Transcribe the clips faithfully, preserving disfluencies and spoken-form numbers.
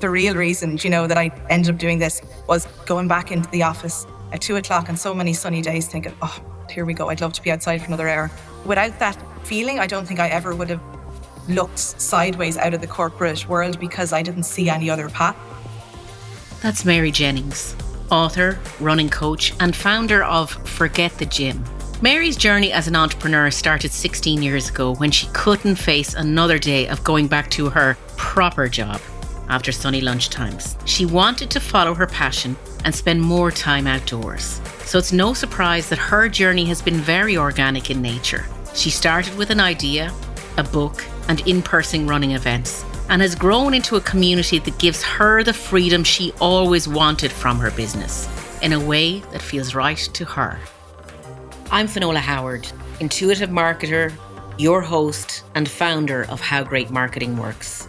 the real reason, you know, that I ended up doing this was going back into the office at two o'clock on so many sunny days thinking, oh, here we go, I'd love to be outside for another hour. Without that feeling, I don't think I ever would have looked sideways out of the corporate world because I didn't see any other path. That's Mary Jennings, author, running coach, and founder of Forget the Gym. Mary's journey as an entrepreneur started sixteen years ago when she couldn't face another day of going back to her proper job after sunny lunchtimes. She wanted to follow her passion and spend more time outdoors. So it's no surprise that her journey has been very organic in nature. She started with an idea, a book, and in-person running events, and has grown into a community that gives her the freedom she always wanted from her business in a way that feels right to her. I'm Finola Howard, intuitive marketer, your host and founder of How Great Marketing Works.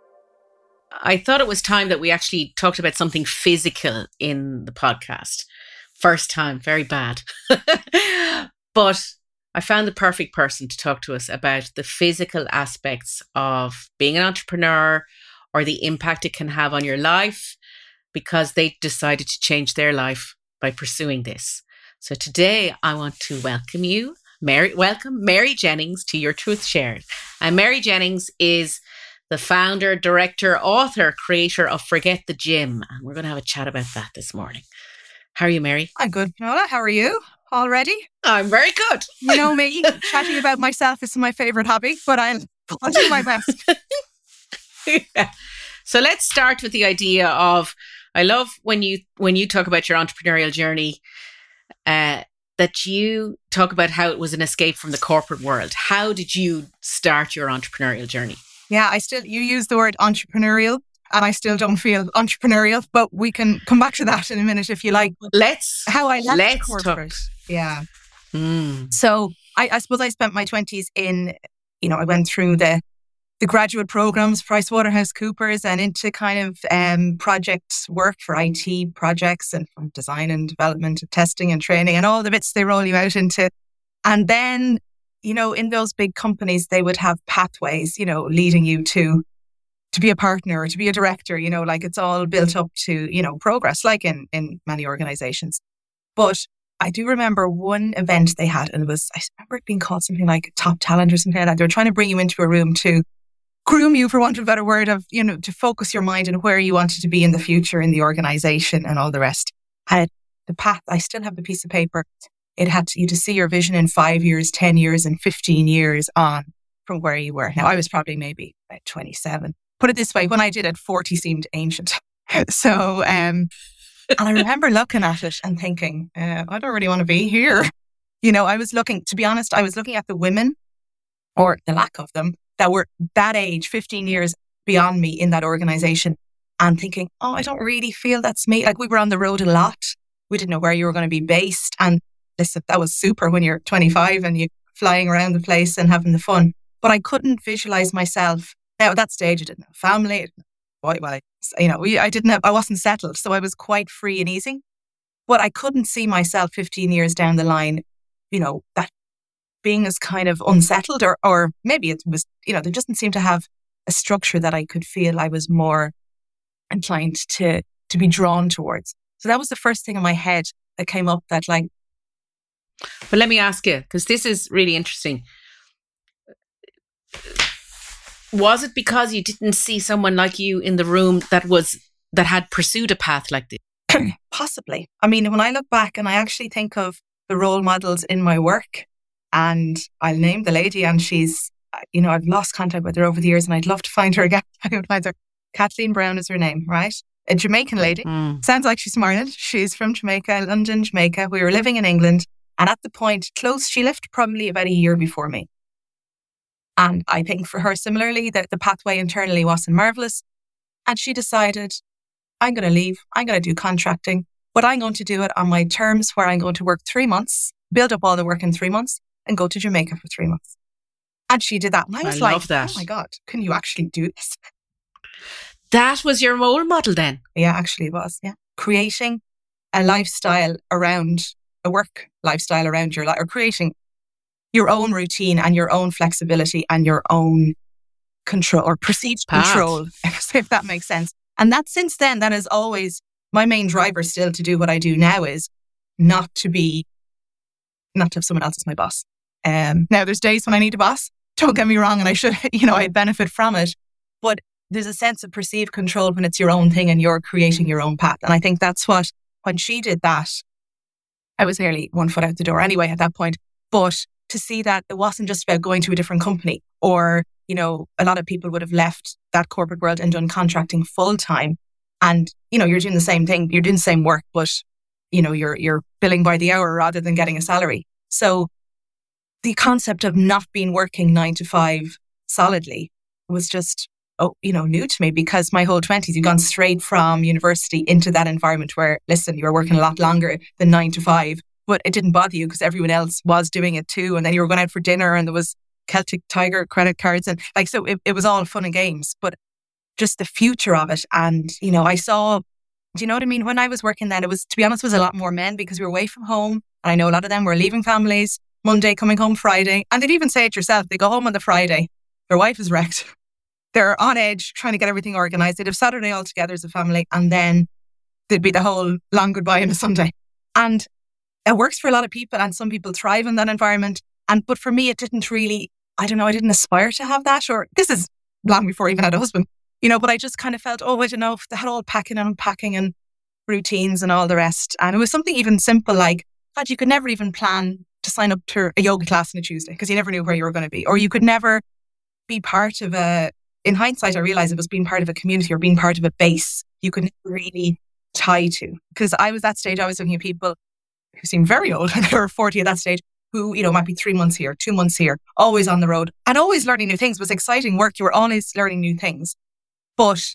I thought it was time that we actually talked about something physical in the podcast. First time, very bad. But I found the perfect person to talk to us about the physical aspects of being an entrepreneur or the impact it can have on your life, because they decided to change their life by pursuing this. So today I want to welcome you, Mary, welcome Mary Jennings to Your Truth Shared. And Mary Jennings is the founder, director, author, creator of Forget the Gym. And we're going to have a chat about that this morning. How are you, Mary? I'm good, Finola. How are you already? I'm very good. You know me, chatting about myself is my favorite hobby, but I'll, I'll do my best. Yeah. So let's start with the idea of, I love when you when you talk about your entrepreneurial journey, Uh, that you talk about how it was an escape from the corporate world. How did you start your entrepreneurial journey? Yeah, I still, you use the word entrepreneurial and I still don't feel entrepreneurial, but we can come back to that in a minute if you like. Let's, how I left let's corporate. Talk. Yeah. Mm. So I, I suppose I spent my twenties in, you know, I went through the, the graduate programs, PricewaterhouseCoopers, and into kind of um, project work for I T projects and from design and development and testing and training and all the bits they roll you out into. And then, you know, in those big companies, they would have pathways, you know, leading you to to be a partner or to be a director, you know, like it's all built up to, you know, progress, like in, in many organizations. But I do remember one event they had, and it was, I remember it being called something like Top Talent or something like that. They were trying to bring you into a room to groom you, for want of a better word, of, you know, to focus your mind on where you wanted to be in the future in the organization and all the rest. And it, the path, I still have the piece of paper. It had to, you to see your vision in five years, ten years and fifteen years on from where you were. Now, I was probably maybe about twenty-seven. Put it this way, when I did it, forty seemed ancient. So, um, and I remember looking at it and thinking, uh, I don't really want to be here. You know, I was looking, to be honest, I was looking at the women or the lack of them that were that age, fifteen years beyond me in that organization, and thinking, oh, I don't really feel that's me. Like, we were on the road a lot. We didn't know where you were going to be based. And listen, that was super when you're twenty-five and you're flying around the place and having the fun. But I couldn't visualize myself. Now, at that stage, I didn't have family. Well, I, you know, I didn't have, I wasn't settled. So I was quite free and easy. But I couldn't see myself fifteen years down the line, you know, that being as kind of unsettled, or or maybe it was, you know, there doesn't seem to have a structure that I could feel I was more inclined to to be drawn towards. So that was the first thing in my head that came up, that like. But let me ask you, because this is really interesting. Was it because you didn't see someone like you in the room that was, that had pursued a path like this? Possibly. I mean, when I look back and I actually think of the role models in my work, and I'll name the lady, and she's, you know, I've lost contact with her over the years and I'd love to find her again. I would find her. Kathleen Brown is her name, right? A Jamaican lady. Mm. Sounds like she's from Ireland. She's from Jamaica, London, Jamaica. We were living in England. And at the point, close, she left probably about a year before me. And I think for her, similarly, that the pathway internally wasn't marvelous. And she decided, I'm going to leave. I'm going to do contracting, but I'm going to do it on my terms where I'm going to work three months, build up all the work in three months and go to Jamaica for three months. And she did that. And I was I like, love that. Oh my God, can you actually do this? That was your role model then? Yeah, actually it was. Yeah. Creating a lifestyle around a work lifestyle around your life, or creating your own routine and your own flexibility and your own control or perceived Path. control, if that makes sense. And that since then, that is always my main driver still to do what I do now is not to be, not to have someone else as my boss. Um, now there's days when I need a boss, don't get me wrong, and I should, you know, I benefit from it. But there's a sense of perceived control when it's your own thing and you're creating your own path. And I think that's what, when she did that, I was nearly one foot out the door anyway at that point. But to see that it wasn't just about going to a different company or, you know, a lot of people would have left that corporate world and done contracting full time. And, you know, you're doing the same thing, you're doing the same work, but, you know, you're you're billing by the hour rather than getting a salary. So the concept of not being working nine to five solidly was just, oh, you know, new to me, because my whole twenties, you've gone straight from university into that environment where, listen, you were working a lot longer than nine to five, but it didn't bother you because everyone else was doing it too. And then you were going out for dinner and there was Celtic Tiger credit cards. And like, so it, it was all fun and games, but just the future of it. And, you know, I saw, do you know what I mean? When I was working then, it was, to be honest, it was a lot more men because we were away from home. And I know a lot of them were leaving families Monday, coming home Friday. And they'd even say it yourself. They go home on the Friday. Their wife is wrecked. They're on edge trying to get everything organized. They'd have Saturday all together as a family. And then there'd be the whole long goodbye on a Sunday. And it works for a lot of people. And some people thrive in that environment. And, but for me, it didn't really, I don't know, I didn't aspire to have that. Or this is long before I even had a husband, you know, but I just kind of felt, oh, I don't know, if they had all packing and unpacking and routines and all the rest. And it was something even simple, like, God, you could never even plan to sign up to a yoga class on a Tuesday because you never knew where you were going to be. Or you could never be part of a, in hindsight, I realized it was being part of a community or being part of a base you could never really tie to. Because I was that stage, I was looking at people who seemed very old, and they were forty at that stage, who, you know, might be three months here, two months here, always on the road and always learning new things. It was exciting work. You were always learning new things. But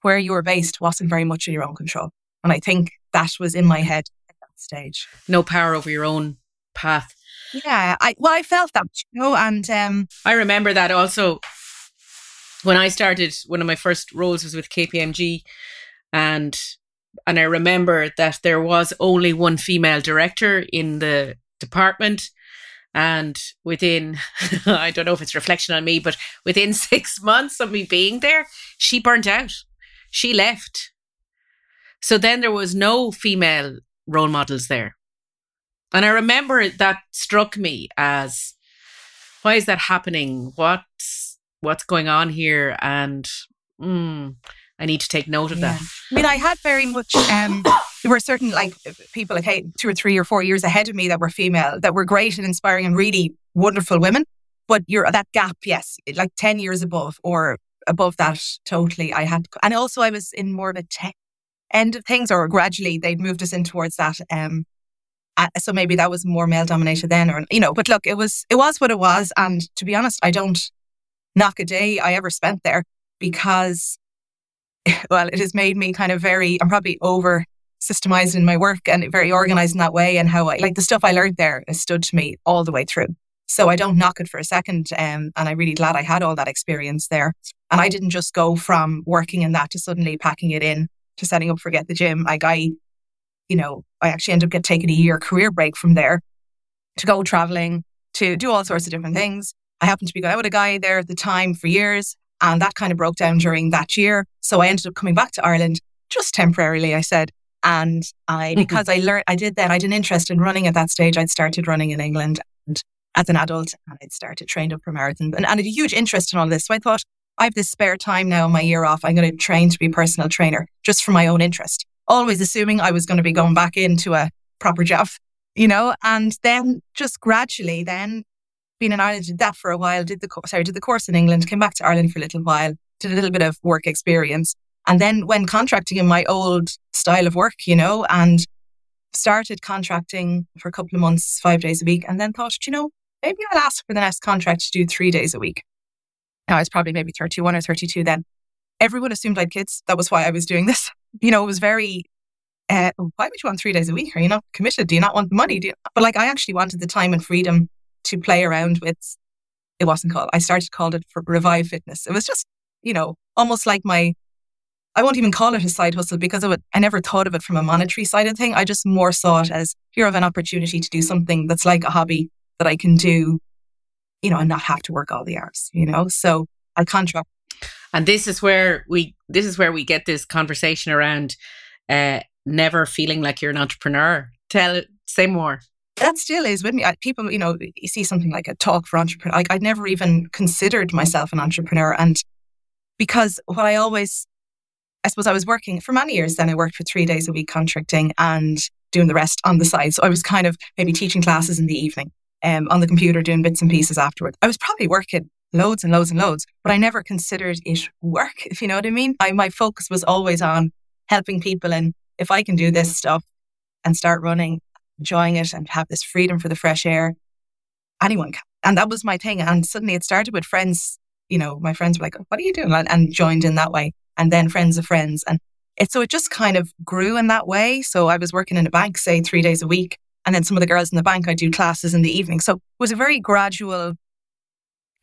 where you were based wasn't very much in your own control. And I think that was in my head at that stage. No power over your own path. Yeah. I, well, I felt that, you know, and... Um, I remember that also when I started, one of my first roles was with K P M G, and and I remember that there was only one female director in the department, and within, I don't know if it's reflection on me, but within six months of me being there, she burnt out. She left. So then there was no female role models there. And I remember that struck me as, why is that happening? What's, what's going on here? And mm, I need to take note of yeah. that. I mean, I had very much, um, there were certain like people like hey, two or three or four years ahead of me that were female, that were great and inspiring and really wonderful women. But you're that gap, yes, like ten years above or above that totally I had. And also I was in more of a tech end of things, or gradually they'd moved us in towards that. Um, So maybe that was more male dominated then, or, you know, but look, it was, it was what it was. And to be honest, I don't knock a day I ever spent there because, well, it has made me kind of very, I'm probably over systemized in my work and very organized in that way. And how I, like the stuff I learned there has stood to me all the way through. So I don't knock it for a second. Um, and I'm really glad I had all that experience there. And I didn't just go from working in that to suddenly packing it in to setting up Forget the Gym. Like I, you know, I actually ended up getting taken a year career break from there to go traveling, to do all sorts of different things. I happened to be going out with a guy there at the time for years, and that kind of broke down during that year. So I ended up coming back to Ireland just temporarily, I said. And I, because I learned, I did that, I had an interest in running at that stage. I'd started running in England and as an adult, and I'd started trained up for marathons, and, and I had a huge interest in all this. So I thought, I have this spare time now on my year off. I'm going to train to be a personal trainer just for my own interest. Always assuming I was going to be going back into a proper job, you know, and then just gradually then being in Ireland, did that for a while, did the, sorry, did the course in England, came back to Ireland for a little while, did a little bit of work experience. And then when contracting in my old style of work, you know, and started contracting for a couple of months, five days a week, and then thought, you know, maybe I'll ask for the next contract to do three days a week. Now I was probably maybe thirty-one or thirty-two then. Everyone assumed I had kids. That was why I was doing this. you know, it was very, uh, why would you want three days a week? Are you not committed? Do you not want the money? Do you? But like, I actually wanted the time and freedom to play around with, it wasn't called, I started called it for Revive Fitness. It was just, you know, almost like my, I won't even call it a side hustle because I, would, I never thought of it from a monetary side of the thing. I just more saw it as here of an opportunity to do something that's like a hobby that I can do, you know, and not have to work all the hours, you know? So I contract. And this is where we, this is where we get this conversation around uh, never feeling like you're an entrepreneur. Tell, say more. That still is with me. I, people, you know, you see something like a talk for entrepreneur. Like, I'd never even considered myself an entrepreneur. And because what I always, I suppose I was working for many years then. I worked for three days a week contracting and doing the rest on the side. So I was kind of maybe teaching classes in the evening um, on the computer, doing bits and pieces afterwards. I was probably working loads and loads and loads, but I never considered it work, if you know what I mean. I, my focus was always on helping people. And if I can do this stuff and start running, enjoying it and have this freedom for the fresh air, anyone can. And that was my thing. And suddenly it started with friends. You know, my friends were like, oh, what are you doing? And, and joined in that way. And then friends of friends. And it, so it just kind of grew in that way. So I was working in a bank, say, three days a week. And then some of the girls in the bank, I do classes in the evening. So it was a very gradual, um,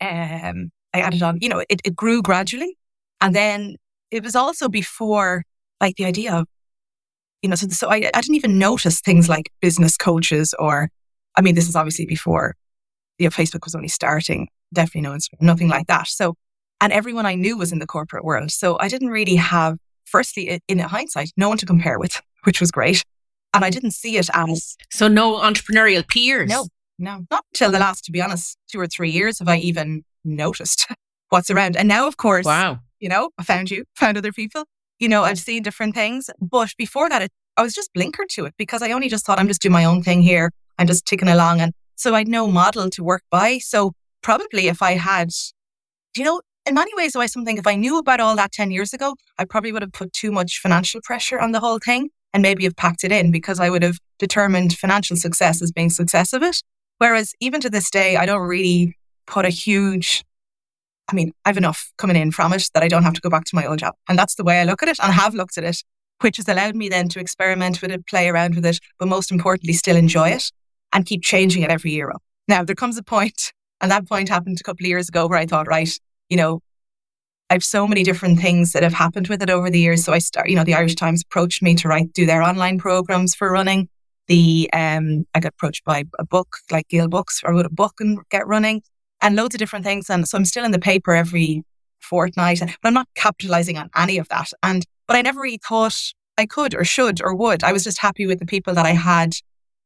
I added on, you know, it, it grew gradually. And then it was also before, like, the idea of, you know, so, so I, I didn't even notice things like business coaches or, I mean, this is obviously before, you know, Facebook was only starting, definitely no Instagram, nothing like that. So, and everyone I knew was in the corporate world. So I didn't really have, firstly, in hindsight, no one to compare with, which was great. And I didn't see it as... So no entrepreneurial peers? No, no. Not until the last, to be honest, two or three years have I even noticed what's around. And now, of course, wow, you know, I found you, found other people. You know, I've seen different things. But before that, it, I was just blinkered to it because I only just thought, I'm just doing my own thing here. I'm just ticking along. And so I had no model to work by. So probably if I had, you know, in many ways, I something if I knew about all that ten years ago, I probably would have put too much financial pressure on the whole thing and maybe have packed it in because I would have determined financial success as being success of it. Whereas even to this day, I don't really put a huge, I mean, I have enough coming in from it that I don't have to go back to my old job. And that's the way I look at it and have looked at it, which has allowed me then to experiment with it, play around with it, but most importantly, still enjoy it and keep changing it every year up. Now, there comes a point, and that point happened a couple of years ago where I thought, right, you know, I've so many different things that have happened with it over the years. So I start, you know, the Irish Times approached me to write, do their online programs for running. The um, I got approached by a book like Gill Books. I wrote a book and get running, and loads of different things. And so I'm still in the paper every fortnight, but I'm not capitalizing on any of that. And but I never really thought I could or should or would. I was just happy with the people that I had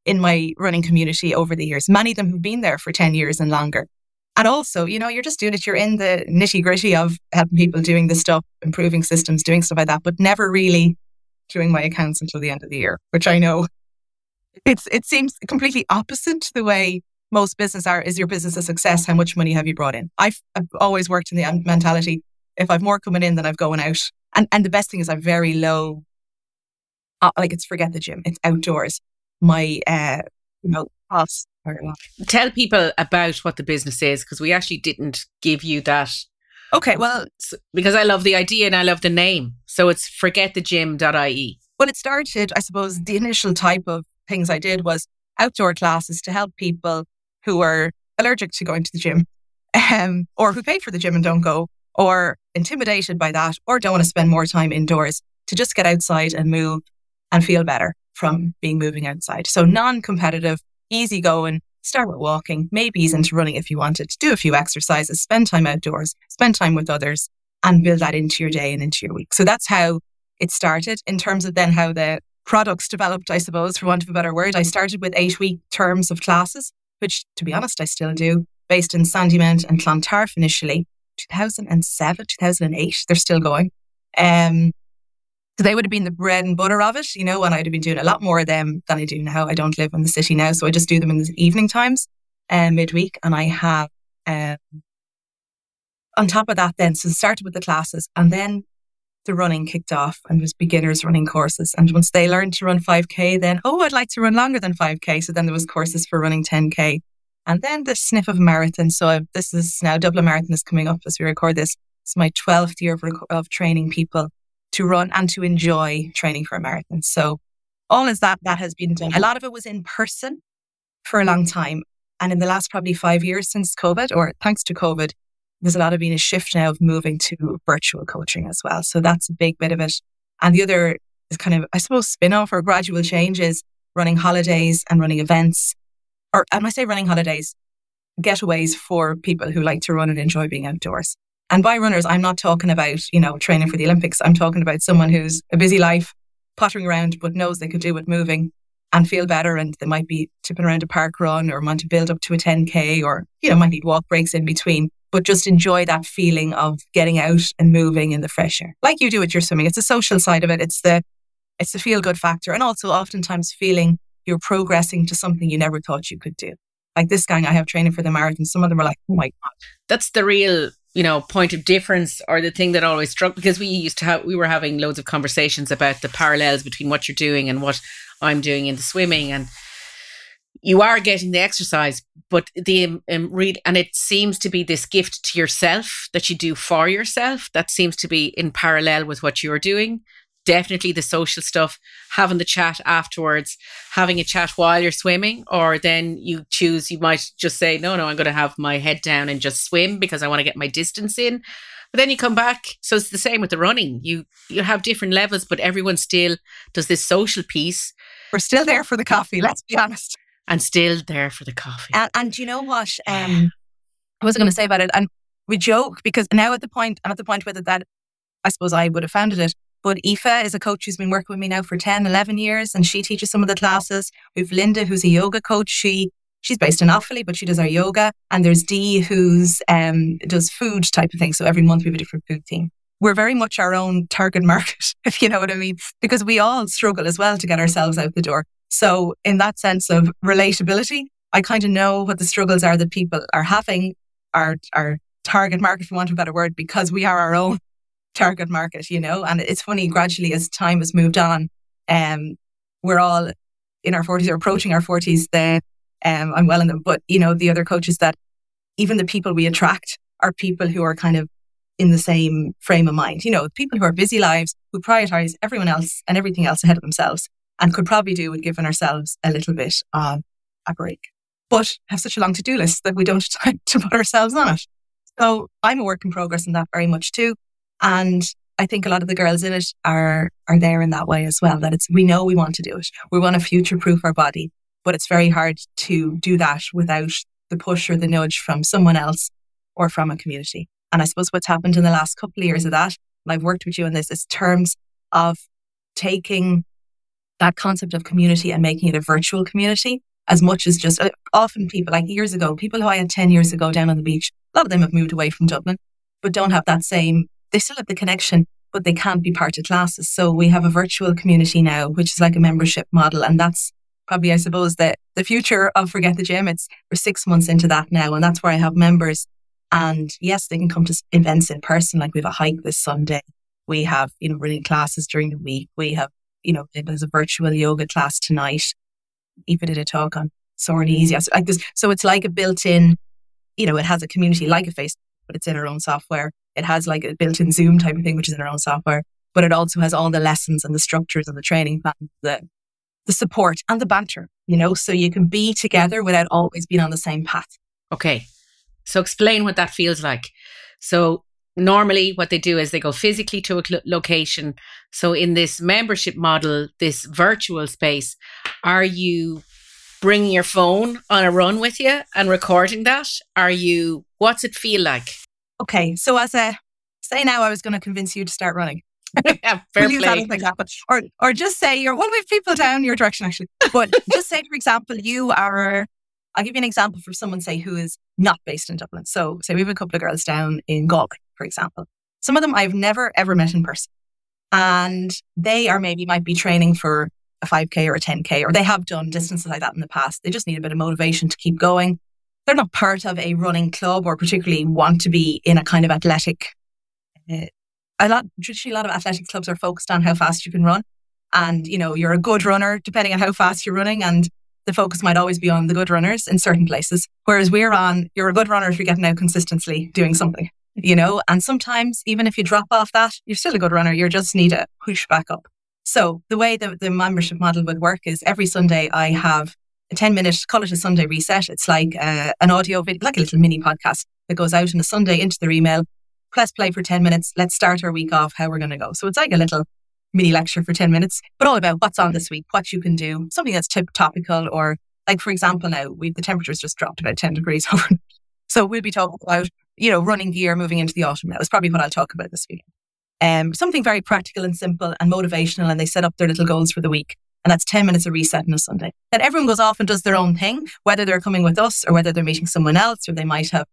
in my running community over the years. Many of them have been there for ten years and longer. And also, you know, you're just doing it. You're in the nitty gritty of helping people, doing this stuff, improving systems, doing stuff like that, but never really doing my accounts until the end of the year, which I know it's it seems completely opposite to the way most business are. Is your business a success? How much money have you brought in? I've, I've always worked in the mentality, if I've more coming in than I've going out. And and the best thing is I've very low, uh, like it's forget the gym, it's outdoors. My, uh, you know, costs. Tell people about what the business is, because we actually didn't give you that. Okay, well, because I love the idea and I love the name. So it's forget the gym dot I E. Well, it started, I suppose, the initial type of things I did was outdoor classes to help people who are allergic to going to the gym um, or who pay for the gym and don't go or intimidated by that or don't want to spend more time indoors to just get outside and move and feel better from being moving outside. So non-competitive, easy going, start with walking, maybe ease into running if you wanted, to do a few exercises, spend time outdoors, spend time with others, and build that into your day and into your week. So that's how it started. In terms of then how the products developed, I suppose, for want of a better word, I started with eight week terms of classes, which to be honest, I still do, based in Sandymount and Clontarf initially, two thousand seven, two thousand eight, they're still going. Um, So they would have been the bread and butter of it, you know, and I'd have been doing a lot more of them than I do now. I don't live in the city now, so I just do them in the evening times and uh, midweek. And I have, um, on top of that then, so it started with the classes and then the running kicked off and it was beginners running courses. And once they learned to run five K, then, oh, I'd like to run longer than five K. So then there was courses for running ten K. And then the sniff of marathon. So I've, this is now, Dublin Marathon is coming up as we record this. It's my twelfth year of, rec- of training people to run and to enjoy training for Americans. So all is that, that has been done. A lot of it was in person for a long time. And in the last probably five years since COVID, or thanks to COVID, there's a lot of been a shift now of moving to virtual coaching as well. So that's a big bit of it. And the other is kind of, I suppose, spin-off or gradual change is running holidays and running events. Or and I say running holidays, getaways for people who like to run and enjoy being outdoors. And by runners, I'm not talking about, you know, training for the Olympics. I'm talking about someone who's a busy life, pottering around, but knows they could do it moving and feel better. And they might be tipping around a park run or want to build up to a ten K or, you know, might need walk breaks in between, but just enjoy that feeling of getting out and moving in the fresh air. Like you do with your swimming. It's the social side of it. It's the, it's the feel-good factor. And also oftentimes feeling you're progressing to something you never thought you could do. Like this gang I have training for the marathon. Some of them are like, oh my God. That's the real, you know, point of difference, or the thing that always struck, because we used to have, we were having loads of conversations about the parallels between what you're doing and what I'm doing in the swimming. And you are getting the exercise, but the um, read, and it seems to be this gift to yourself that you do for yourself. That seems to be in parallel with what you're doing. Definitely the social stuff, having the chat afterwards, having a chat while you're swimming, or then you choose, you might just say, no, no, I'm going to have my head down and just swim because I want to get my distance in. But then you come back. So it's the same with the running. You you have different levels, but everyone still does this social piece. We're still there for the coffee, let's be honest. And still there for the coffee. And, and you know what? Um, I wasn't going to say about it. And we joke because now at the point, I'm at the point where that I suppose I would have founded it. But Aoife is a coach who's been working with me now for ten, eleven years, and she teaches some of the classes. We've Linda, who's a yoga coach. She she's based in Offaly, but she does our yoga. And there's Dee, who's um does food type of thing. So every month we have a different food theme. We're very much our own target market, if you know what I mean, because we all struggle as well to get ourselves out the door. So in that sense of relatability, I kind of know what the struggles are that people are having, our our target market, if you want a better word, because we are our own target market, you know. And it's funny, gradually as time has moved on, um, we're all in our forties or approaching our forties there. Um, I'm well in them, but you know, the other coaches that even the people we attract are people who are kind of in the same frame of mind, you know, people who are busy lives, who prioritize everyone else and everything else ahead of themselves, and could probably do with giving ourselves a little bit of a break, but have such a long to-do list that we don't have time to put ourselves on it. So I'm a work in progress in that very much too. And I think a lot of the girls in it are are there in that way as well, that it's, we know we want to do it. We want to future-proof our body, but it's very hard to do that without the push or the nudge from someone else or from a community. And I suppose what's happened in the last couple of years of that, and I've worked with you on this, is terms of taking that concept of community and making it a virtual community as much as just, often people, like years ago, people who I had ten years ago down on the beach, a lot of them have moved away from Dublin, but don't have that same. They still have the connection, but they can't be part of classes. So we have a virtual community now, which is like a membership model. And that's probably, I suppose, the, the future of Forget the Gym. It's, we're six months into that now. And that's where I have members. And yes, they can come to events in person. Like we have a hike this Sunday. We have, you know, running classes during the week. We have, you know, there's a virtual yoga class tonight. Eva did a talk on sore knees. Yes, like this. So it's like a built-in, you know, it has a community like a Facebook, but it's in our own software. It has like a built-in Zoom type of thing, which is in our own software, but it also has all the lessons and the structures and the training plan, the the support and the banter, you know, so you can be together without always being on the same path. Okay. So explain what that feels like. So normally what they do is they go physically to a cl- location. So in this membership model, this virtual space, are you bringing your phone on a run with you and recording that? Are you, what's it feel like? Okay, so as a, say now I was going to convince you to start running. Yeah, fair we'll play. Like that, but, or, or just say you're, well, we have people down your direction actually. But just say, for example, you are, I'll give you an example for someone, say, who is not based in Dublin. So say we have a couple of girls down in Galway, for example. Some of them I've never, ever met in person. And they are maybe, might be training for a five K or a ten K, or they have done distances like that in the past. They just need a bit of motivation to keep going. They're not part of a running club or particularly want to be in a kind of athletic, uh, a lot, traditionally a lot of athletic clubs are focused on how fast you can run. And, you know, you're a good runner, depending on how fast you're running. And the focus might always be on the good runners in certain places. Whereas we're on, you're a good runner if you're getting out consistently doing something. you know, and sometimes even if you drop off that, you're still a good runner. You just need a push back up. So the way that the membership model would work is every Sunday I have a ten minute, call it a Sunday reset. It's like uh, an audio video, like a little mini podcast that goes out on a Sunday into their email. Press play for ten minutes. Let's start our week off how we're going to go. So it's like a little mini lecture for ten minutes, but all about what's on this week, what you can do, something that's tip topical or like, for example, now we've, the temperature's just dropped about ten degrees over. So we'll be talking about, you know, running gear moving into the autumn. That was probably what I'll talk about this week. Um, something very practical and simple and motivational, and they set up their little goals for the week. And that's ten minutes of reset on a Sunday. Then everyone goes off and does their own thing, whether they're coming with us or whether they're meeting someone else, or they might have,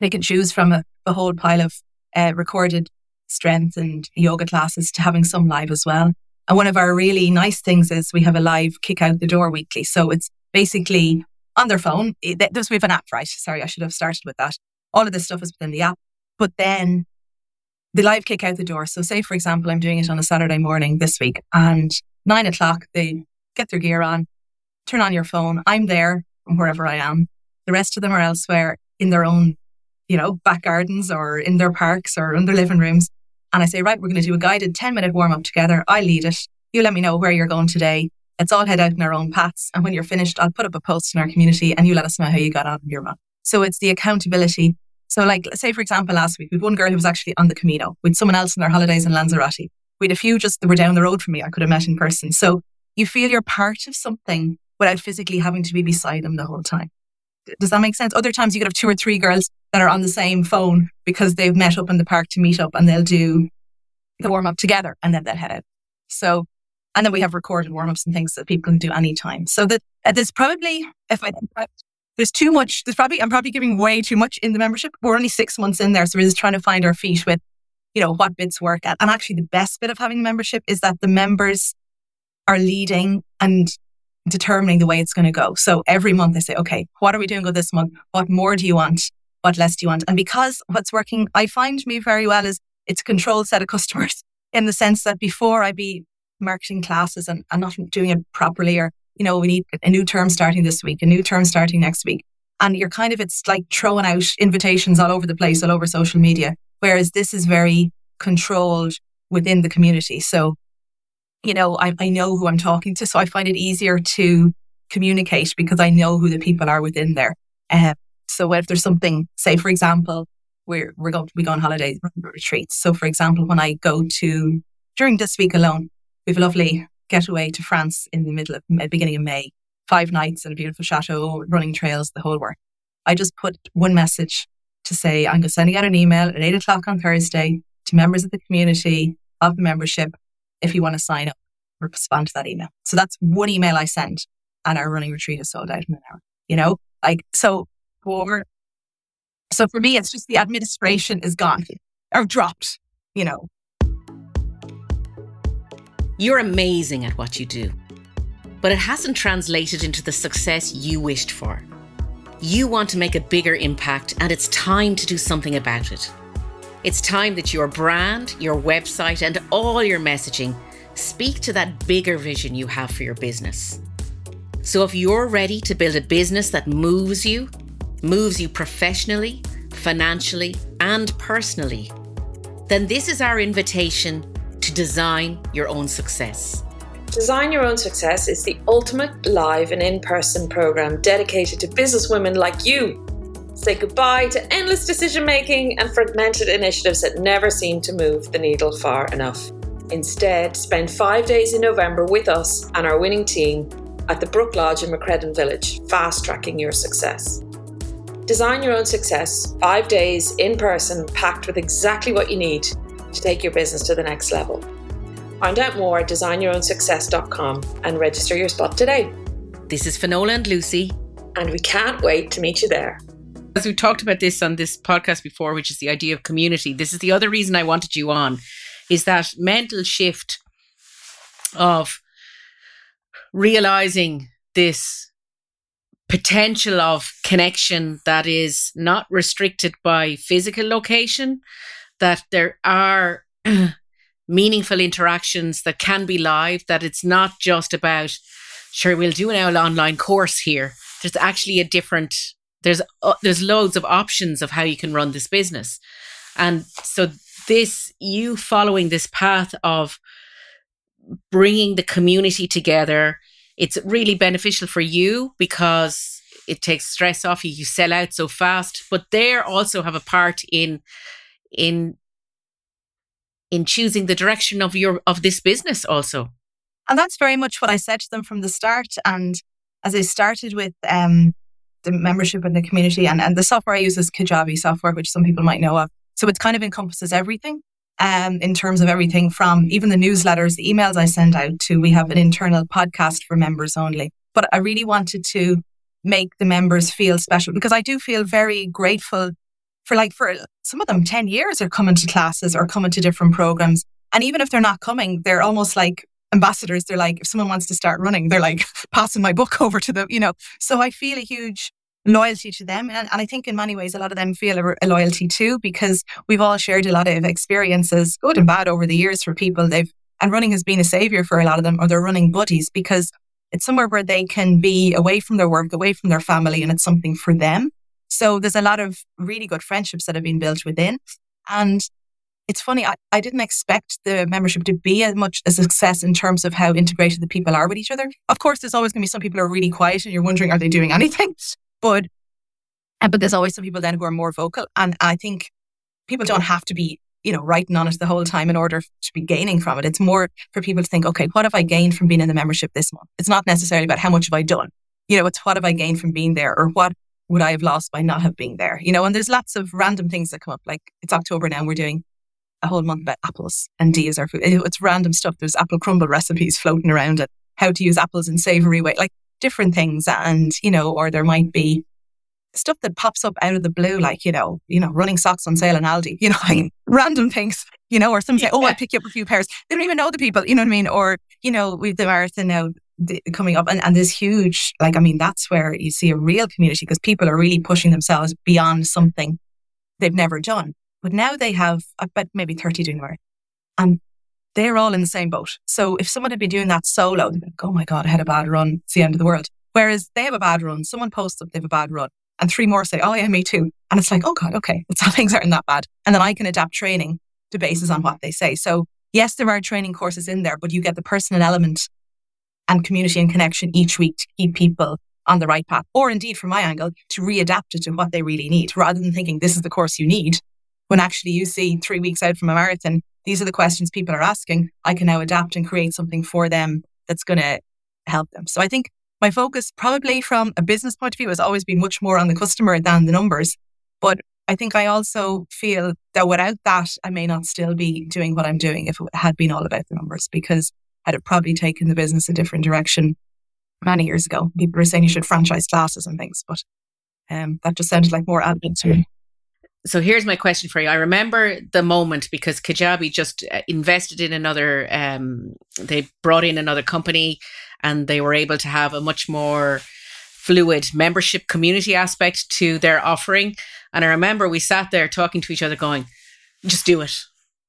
they can choose from a, a whole pile of uh, recorded strength and yoga classes to having some live as well. And one of our really nice things is we have a live kick out the door weekly. So it's basically on their phone. It, there's, we have an app, right? Sorry, I should have started with that. All of this stuff is within the app. But then the live kick out the door. So say, for example, I'm doing it on a Saturday morning this week, and nine o'clock, they get their gear on, turn on your phone. I'm there from wherever I am. The rest of them are elsewhere in their own, you know, back gardens or in their parks or in their living rooms. And I say, right, we're going to do a guided ten minute warm up together. I lead it. You let me know where you're going today. Let's all head out in our own paths. And when you're finished, I'll put up a post in our community and you let us know how you got on with your run. So it's the accountability. So like, say, for example, last week, we had one girl who was actually on the Camino with someone else on their holidays in Lanzarote. We had a few just that were down the road from me I could have met in person. So you feel you're part of something without physically having to be beside them the whole time. Does that make sense? Other times you could have two or three girls that are on the same phone because they've met up in the park to meet up, and they'll do the warm up together and then they'll head out. So, and then we have recorded warm ups and things that people can do anytime. So that uh, there's probably, if I there's too much, there's probably, I'm probably giving way too much in the membership. We're only six months in there. So we're just trying to find our feet with, you know, what bits work at. And actually the best bit of having a membership is that the members are leading and determining the way it's going to go. So every month they say, okay, what are we doing good this month? What more do you want? What less do you want? And because what's working, I find me very well is it's a controlled set of customers, in the sense that before I'd be marketing classes and, and not doing it properly, or, you know, we need a new term starting this week, a new term starting next week. And you're kind of, it's like throwing out invitations all over the place, all over social media. Whereas this is very controlled within the community. So, you know, I, I know who I'm talking to. So I find it easier to communicate because I know who the people are within there. Uh, so if there's something, say, for example, we're, we're going to be going on holiday retreats. So for example, when I go to, during this week alone, we have a lovely getaway to France in the middle of beginning of May, five nights in a beautiful chateau, running trails, the whole work. I just put one message to say, I'm sending out an email at eight o'clock on Thursday to members of the community of the membership. If you want to sign up, respond to that email. So that's one email I send, and our running retreat is sold out in an hour, you know, like, so for, so for me, it's just the administration is gone or dropped, you know. You're amazing at what you do, but it hasn't translated into the success you wished for. You want to make a bigger impact, and it's time to do something about it. It's time that your brand, your website, and all your messaging speak to that bigger vision you have for your business. So if you're ready to build a business that moves you, moves you professionally, financially, and personally, then this is our invitation to Design Your Own Success. Design Your Own Success is the ultimate live and in-person program dedicated to businesswomen like you. Say goodbye to endless decision-making and fragmented initiatives that never seem to move the needle far enough. Instead, spend five days in November with us and our winning team at the Brook Lodge in McCredden Village, fast-tracking your success. Design Your Own Success, five days in person, packed with exactly what you need to take your business to the next level. Find out more at design your own success dot com and register your spot today. This is Finola and Lucy, and we can't wait to meet you there. As we talked about this on this podcast before, which is the idea of community, this is the other reason I wanted you on, is that mental shift of realizing this potential of connection that is not restricted by physical location, that there are meaningful interactions that can be live, that it's not just about, sure, we'll do an online course here. There's actually a different... There's uh, there's loads of options of how you can run this business. And so this, you following this path of bringing the community together, it's really beneficial for you because it takes stress off you. You sell out so fast, but they also have a part in in in choosing the direction of your of this business also. And that's very much what I said to them from the start. And as I started with um, the membership and the community, and, and the software I use is Kajabi software, which some people might know of. So it kind of encompasses everything. Um, in terms of everything from even the newsletters, the emails I send out to, we have an internal podcast for members only. But I really wanted to make the members feel special because I do feel very grateful for like, for some of them, ten years are coming to classes or coming to different programs. And even if they're not coming, they're almost like ambassadors. They're like, if someone wants to start running, they're like passing my book over to them, you know. So I feel a huge loyalty to them. And, and I think in many ways, a lot of them feel a, a loyalty too, because we've all shared a lot of experiences, good and bad, over the years for people. They've, and running has been a savior for a lot of them, or they're running buddies, because it's somewhere where they can be away from their work, away from their family, and it's something for them. So there's a lot of really good friendships that have been built within. And it's funny, I, I didn't expect the membership to be as much a success in terms of how integrated the people are with each other. Of course, there's always going to be some people who are really quiet and you're wondering, are they doing anything? But, but there's always some people then who are more vocal. And I think people don't have to be, you know, writing on it the whole time in order to be gaining from it. It's more for people to think, okay, what have I gained from being in the membership this month? It's not necessarily about how much have I done. You know, it's what have I gained from being there, or what would I have lost by not have been there? You know, and there's lots of random things that come up. Like it's October now and we're doing a whole month about apples and D is our food. It's random stuff. There's apple crumble recipes floating around and how to use apples in savory way. Like, different things, and you know, or there might be stuff that pops up out of the blue, like you know, you know, running socks on sale in Aldi, you know, like random things, you know, or some say, yeah. oh, I picked up a few pairs. They don't even know the people, you know what I mean? Or you know, we've the marathon now the, coming up, and and this huge, like I mean, that's where you see a real community because people are really pushing themselves beyond something they've never done. But now they have, I bet maybe thirty doing the marathon, and they're all in the same boat. So if someone had been doing that solo, they'd be like, oh my God, I had a bad run. It's the end of the world. Whereas they have a bad run. Someone posts up, they have a bad run. And three more say, oh yeah, me too. And it's like, oh God, okay. It's, things aren't that bad. And then I can adapt training to basis on what they say. So yes, there are training courses in there, but you get the personal element and community and connection each week to keep people on the right path. Or indeed, from my angle, to readapt it to what they really need, rather than thinking this is the course you need. When actually you see three weeks out from a marathon, these are the questions people are asking. I can now adapt and create something for them that's going to help them. So I think my focus probably from a business point of view has always been much more on the customer than the numbers. But I think I also feel that without that, I may not still be doing what I'm doing if it had been all about the numbers, because I'd have probably taken the business a different direction many years ago. People were saying you should franchise classes and things, but um, that just sounded like more admin to me. So here's my question for you. I remember the moment because Kajabi just invested in another, um, they brought in another company and they were able to have a much more fluid membership community aspect to their offering. And I remember we sat there talking to each other going, just do it.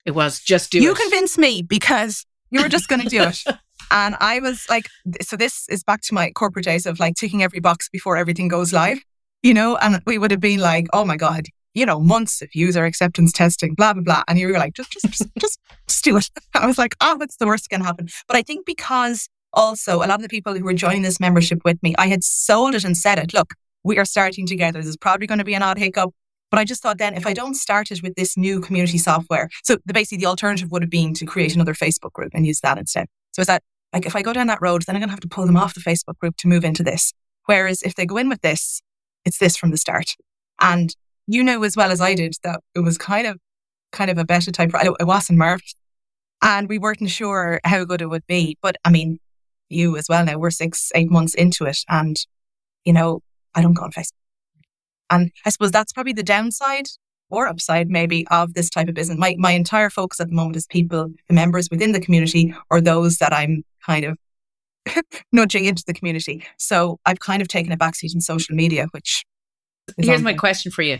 It was just do it. You convinced me because you were just going to do it. And I was like, so this is back to my corporate days of like ticking every box before everything goes live, you know, and we would have been like, oh my God, you know, months of user acceptance testing, blah, blah, blah. And you were like, just, just, just, just, just do it. I was like, oh, what's the worst that can happen? But I think because also a lot of the people who were joining this membership with me, I had sold it and said it, look, we are starting together. There's probably going to be an odd hiccup. But I just thought then if I don't start it with this new community software, so the, basically the alternative would have been to create another Facebook group and use that instead. So is that like, if I go down that road, then I'm going to have to pull them off the Facebook group to move into this. Whereas if they go in with this, it's this from the start. And you know as well as I did that it was kind of kind of a better type. It wasn't marked, and we weren't sure how good it would be. But I mean, you as well now, we're six, eight months into it. And, you know, I don't go on Facebook. And I suppose that's probably the downside or upside maybe of this type of business. My my entire focus at the moment is people, the members within the community or those that I'm kind of nudging into the community. So I've kind of taken a backseat in social media, which... Here's my question for you.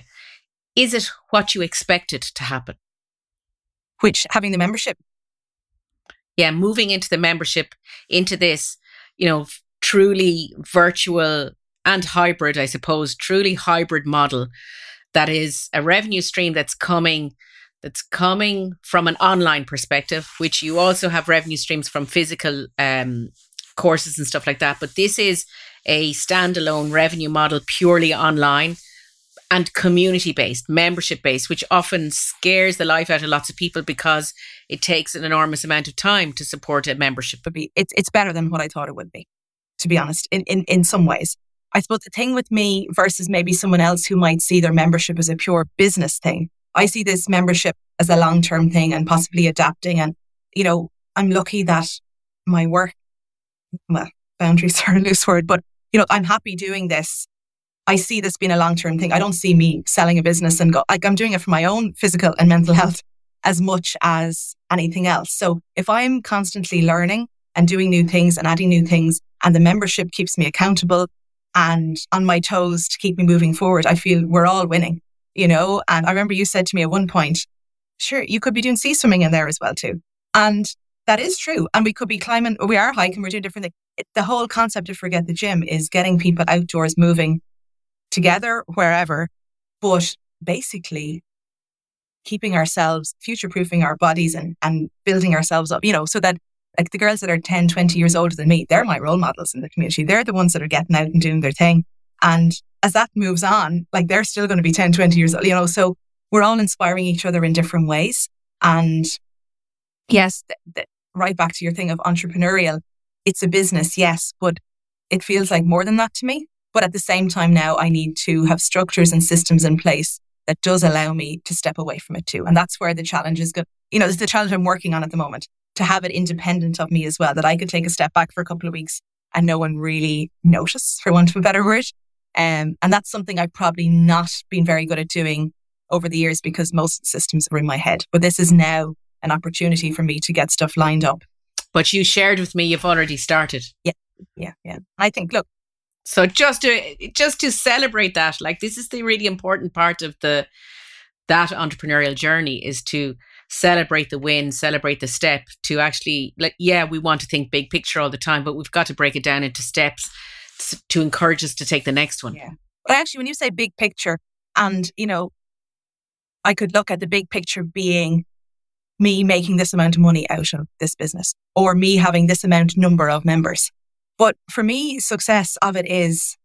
Is it what you expected to happen? Which, having the membership? Yeah, moving into the membership, into this, you know, truly virtual and hybrid, I suppose, truly hybrid model that is a revenue stream that's coming that's coming from an online perspective, which you also have revenue streams from physical um, courses and stuff like that. But this is a standalone revenue model, purely online and community-based, membership-based, which often scares the life out of lots of people because it takes an enormous amount of time to support a membership. It's it's better than what I thought it would be, to be honest, in, in, in some ways. I suppose the thing with me versus maybe someone else who might see their membership as a pure business thing, I see this membership as a long-term thing and possibly adapting. And, you know, I'm lucky that my work, well, boundaries are a loose word, but, you know, I'm happy doing this. I see this being a long-term thing. I don't see me selling a business and go, like, I'm doing it for my own physical and mental health as much as anything else. So if I'm constantly learning and doing new things and adding new things, and the membership keeps me accountable and on my toes to keep me moving forward, I feel we're all winning, you know? And I remember you said to me at one point, sure, you could be doing sea swimming in there as well too. And that is true. And we could be climbing, we are hiking, we're doing different things. It, the whole concept of Forget the Gym is getting people outdoors moving together, wherever, but basically keeping ourselves, future-proofing our bodies and, and building ourselves up, you know, so that like the girls that are ten, twenty years older than me, they're my role models in the community. They're the ones that are getting out and doing their thing. And as that moves on, like they're still going to be ten, twenty years old, you know, so we're all inspiring each other in different ways. And yes, th- th- right back to your thing of entrepreneurial, it's a business, yes, but it feels like more than that to me. But at the same time now, I need to have structures and systems in place that does allow me to step away from it too. And that's where the challenge is good. You know, this is the challenge I'm working on at the moment, to have it independent of me as well, that I could take a step back for a couple of weeks and no one really notice, for want of a better word. Um, and that's something I've probably not been very good at doing over the years because most systems are in my head. But this is now an opportunity for me to get stuff lined up. But you shared with me you've already started. Yeah, yeah, yeah. I think, look, So just to just to celebrate that, like this is the really important part of the that entrepreneurial journey, is to celebrate the win, celebrate the step, to actually, like, yeah, we want to think big picture all the time, but we've got to break it down into steps to encourage us to take the next one. Yeah. Well, actually, when you say big picture, and, you know, I could look at the big picture being me making this amount of money out of this business, or me having this amount number of members. But for me, success of it is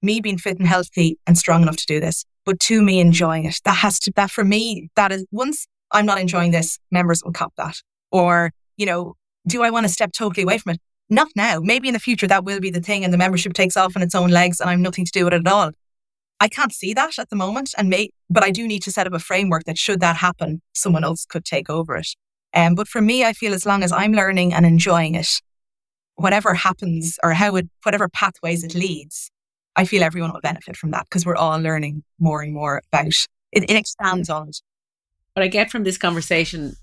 me being fit and healthy and strong enough to do this, but to me enjoying it. That has to, that for me, that is, once I'm not enjoying this, members will cop that. Or, you know, do I want to step totally away from it? Not now. Maybe in the future, that will be the thing and the membership takes off on its own legs and I'm nothing to do with it at all. I can't see that at the moment, and may, but I do need to set up a framework that should that happen, someone else could take over it. Um, but for me, I feel as long as I'm learning and enjoying it, whatever happens or how it, whatever pathways it leads, I feel everyone will benefit from that because we're all learning more and more about it. It expands on it. What I get from this conversation,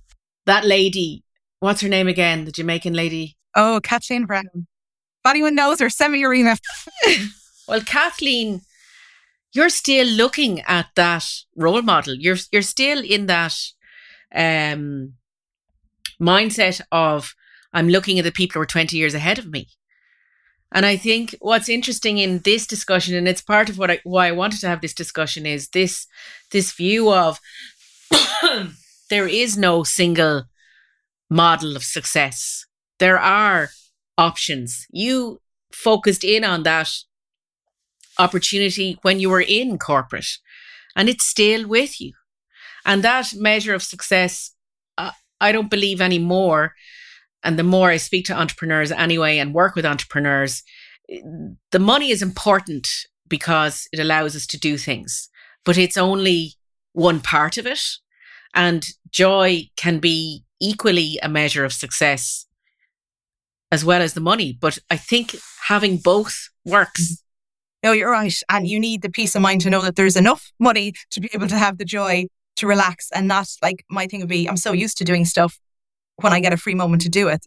that lady, what's her name again? The Jamaican lady? Oh, Kathleen Brown. If anyone knows her, send me your email. Well, Kathleen, you're still looking at that role model. You're you're still in that um, mindset of, I'm looking at the people who are twenty years ahead of me. And I think what's interesting in this discussion, and it's part of what I, why I wanted to have this discussion, is this, this view of there is no single model of success. There are options. You focused in on that opportunity when you were in corporate, and it's still with you. And that measure of success, uh, I don't believe anymore. And the more I speak to entrepreneurs anyway and work with entrepreneurs, the money is important because it allows us to do things, but it's only one part of it. And joy can be equally a measure of success as well as the money. But I think having both works. No, you're right. And you need the peace of mind to know that there's enough money to be able to have the joy to relax. And not, like, my thing would be, I'm so used to doing stuff when I get a free moment to do it,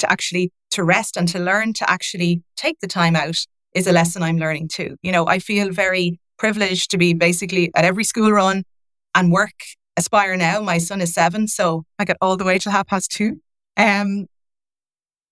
to actually to rest and to learn, to actually take the time out is a lesson I'm learning too. You know, I feel very privileged to be basically at every school run and work, aspire now. My son is seven, so I get all the way till half past two. Um,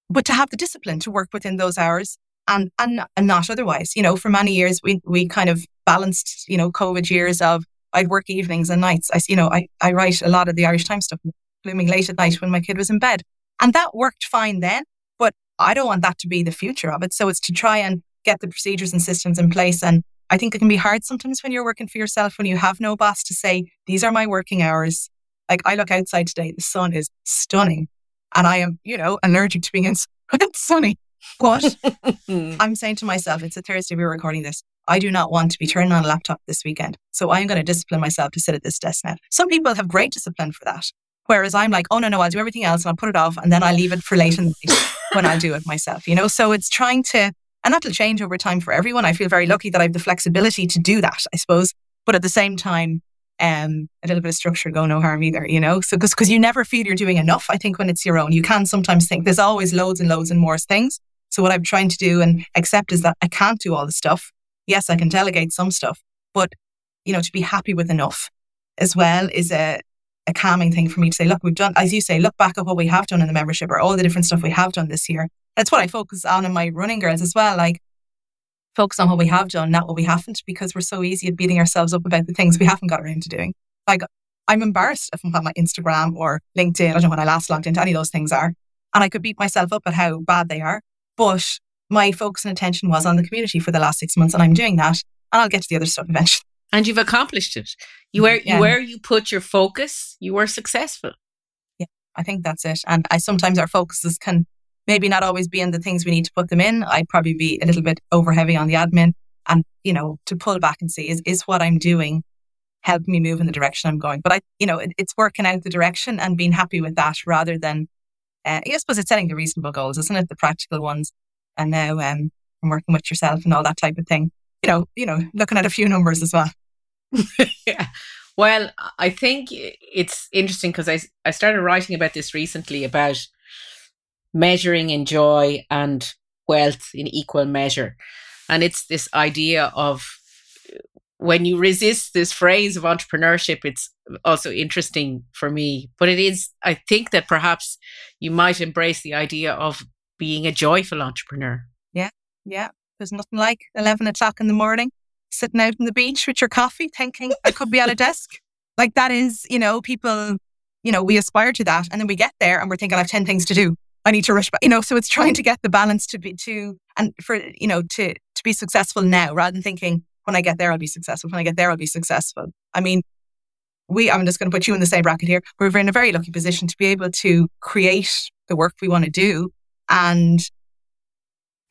but to have the discipline to work within those hours and and, and not otherwise. You know, for many years, we, we kind of balanced, you know, COVID years of I'd work evenings and nights. I, you know, I, I write a lot of the Irish Times stuff blooming late at night when my kid was in bed. And that worked fine then, but I don't want that to be the future of it. So it's to try and get the procedures and systems in place. And I think it can be hard sometimes when you're working for yourself, when you have no boss to say, these are my working hours. Like I look outside today, the sun is stunning. And I am, you know, allergic to being inside. It's sunny. But I'm saying to myself, it's a Thursday, we're recording this. I do not want to be turning on a laptop this weekend. So I'm going to discipline myself to sit at this desk now. Some people have great discipline for that. Whereas I'm like, oh, no, no, I'll do everything else and I'll put it off and then I'll leave it for late in the night when I'll do it myself, you know? So it's trying to, and that'll change over time for everyone. I feel very lucky that I have the flexibility to do that, I suppose. But at the same time, um, a little bit of structure go no harm either, you know? So because because you never feel you're doing enough, I think, when it's your own. You can sometimes think there's always loads and loads and more things. So what I'm trying to do and accept is that I can't do all the stuff. Yes, I can delegate some stuff, but, you know, to be happy with enough as well is a, a calming thing for me to say, look, we've done, as you say, look back at what we have done in the membership or all the different stuff we have done this year. That's what I focus on in my running girls as well. Like focus on what we have done, not what we haven't, because we're so easy at beating ourselves up about the things we haven't got around to doing. Like I'm embarrassed if I'm on my Instagram or LinkedIn. I don't know when I last logged into any of those things are. And I could beat myself up at how bad they are. But my focus and attention was on the community for the last six months and I'm doing that and I'll get to the other stuff eventually. And you've accomplished it. You were, yeah. Where you put your focus, you were successful. Yeah, I think that's it. And I sometimes our focuses can maybe not always be in the things we need to put them in. I'd probably be a little bit over heavy on the admin and, you know, to pull back and see is, is what I'm doing helping me move in the direction I'm going. But, I, you know, it, it's working out the direction and being happy with that rather than, uh, I suppose it's setting the reasonable goals, isn't it? The practical ones. And now um, I'm working with yourself and all that type of thing. You know, you know, looking at a few numbers as well. Yeah. Well, I think it's interesting because I, I started writing about this recently about measuring in joy and wealth in equal measure. And it's this idea of when you resist this phrase of entrepreneurship, it's also interesting for me. But it is, I think that perhaps you might embrace the idea of being a joyful entrepreneur. Yeah, yeah. There's nothing like eleven o'clock in the morning, sitting out on the beach with your coffee, thinking I could be at a desk. Like that is, you know, people, you know, we aspire to that. And then we get there and we're thinking, I have ten things to do. I need to rush back, you know, so it's trying to get the balance to be to, and for, you know, to, to be successful now, rather than thinking when I get there, I'll be successful. When I get there, I'll be successful. I mean, we, I'm just going to put you in the same bracket here. We're in a very lucky position to be able to create the work we want to do. And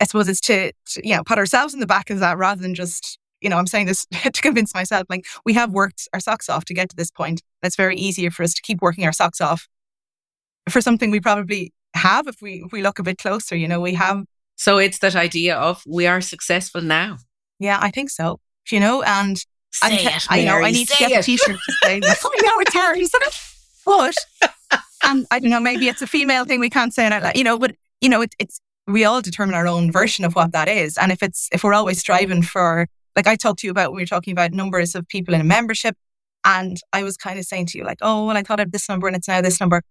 I suppose it's to, to, you know, pat ourselves in the back of that rather than just, you know, I'm saying this to convince myself, like we have worked our socks off to get to this point. It's very easier for us to keep working our socks off for something we probably have if we if we look a bit closer, you know, we have. So it's that idea of we are successful now. Yeah, I think so. You know, and say I, it, I, you know, I need to get it. A t-shirt to say this. I know it's hard, isn't it? What? And I don't know, maybe it's a female thing we can't say it out loud, you know, but you know, it, it's, we all determine our own version of what that is. And if it's, if we're always striving for, like I talked to you about, we were talking about numbers of people in a membership. And I was kind of saying to you like, oh, well, I thought of this number and it's now this number.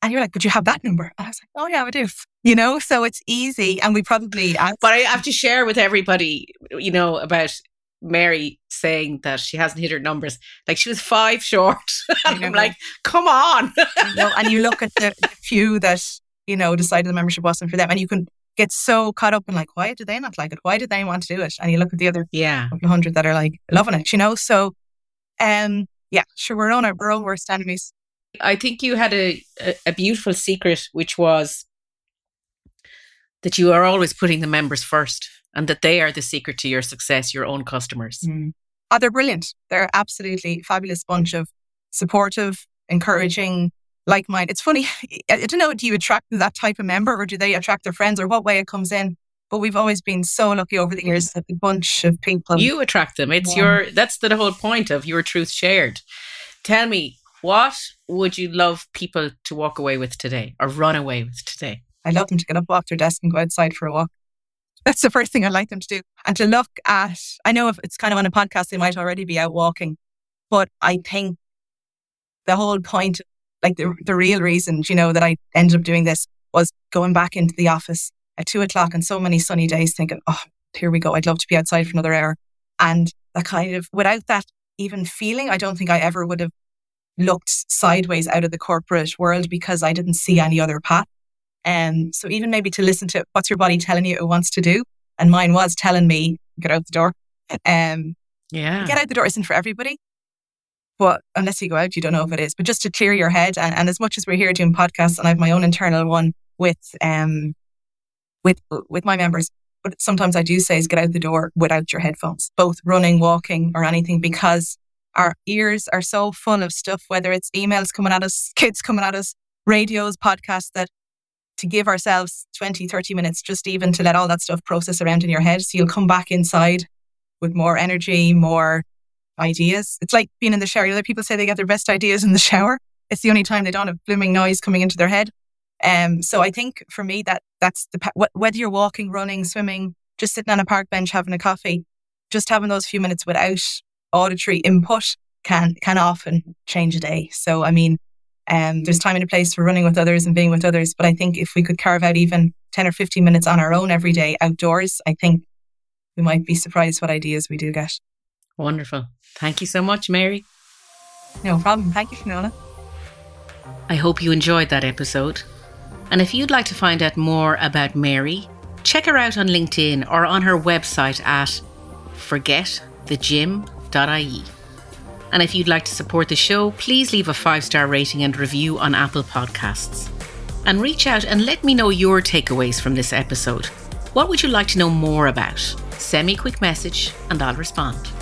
And you're like, but you have that number. And I was like, oh yeah, I do. You know, so it's easy. And we probably, ask- but I have to share with everybody, you know, about Mary saying that she hasn't hit her numbers. Like she was five short. And I'm like, come on. You know, and you look at the, the few that, you know, decided the membership wasn't for them. And you can get so caught up in like, why do they not like it? Why do they want to do it? And you look at the other yeah. couple hundred that are like loving it, you know? So, um, yeah, sure, we're on our, we're all worst enemies. I think you had a, a, a beautiful secret, which was that you are always putting the members first and that they are the secret to your success, your own customers. Mm. Oh, they're brilliant. They're absolutely fabulous bunch of supportive, encouraging, like mine. It's funny. I don't know, do you attract that type of member or do they attract their friends or what way it comes in? But we've always been so lucky over the years that the bunch of people. You attract them. It's yeah. your, that's the whole point of Your Truth Shared. Tell me, what would you love people to walk away with today or run away with today? I love them to get up off their desk and go outside for a walk. That's the first thing I'd like them to do. And to look at, I know if it's kind of on a podcast, they might already be out walking, but I think the whole point of Like the the real reason, you know, that I ended up doing this was going back into the office at two o'clock on so many sunny days thinking, oh, here we go. I'd love to be outside for another hour. And that kind of, without that even feeling. I don't think I ever would have looked sideways out of the corporate world because I didn't see any other path. And um, so even maybe to listen to what's your body telling you it wants to do. And mine was telling me, get out the door. Um, yeah. Get out the door isn't for everybody. But unless you go out, you don't know if it is. But just to clear your head. And, and as much as we're here doing podcasts, and I have my own internal one with um with with my members, but sometimes I do say is get out the door without your headphones, both running, walking or anything, because our ears are so full of stuff, whether it's emails coming at us, kids coming at us, radios, podcasts, that to give ourselves twenty, thirty minutes just even to let all that stuff process around in your head. So you'll come back inside with more energy, more ideas. It's like being in the shower. Other people say they get their best ideas in the shower. It's the only time they don't have blooming noise coming into their head. Um, so I think for me, that that's the whether you're walking, running, swimming, just sitting on a park bench, having a coffee, just having those few minutes without auditory input can can often change a day. So, I mean, um, there's time and a place for running with others and being with others. But I think if we could carve out even ten or fifteen minutes on our own every day outdoors, I think we might be surprised what ideas we do get. Wonderful. Thank you so much, Mary. No problem. Thank you, Finola. I hope you enjoyed that episode. And if you'd like to find out more about Mary, check her out on LinkedIn or on her website at forget the gym dot I E. And if you'd like to support the show, please leave a five-star rating and review on Apple Podcasts. And reach out and let me know your takeaways from this episode. What would you like to know more about? Send me a quick message and I'll respond.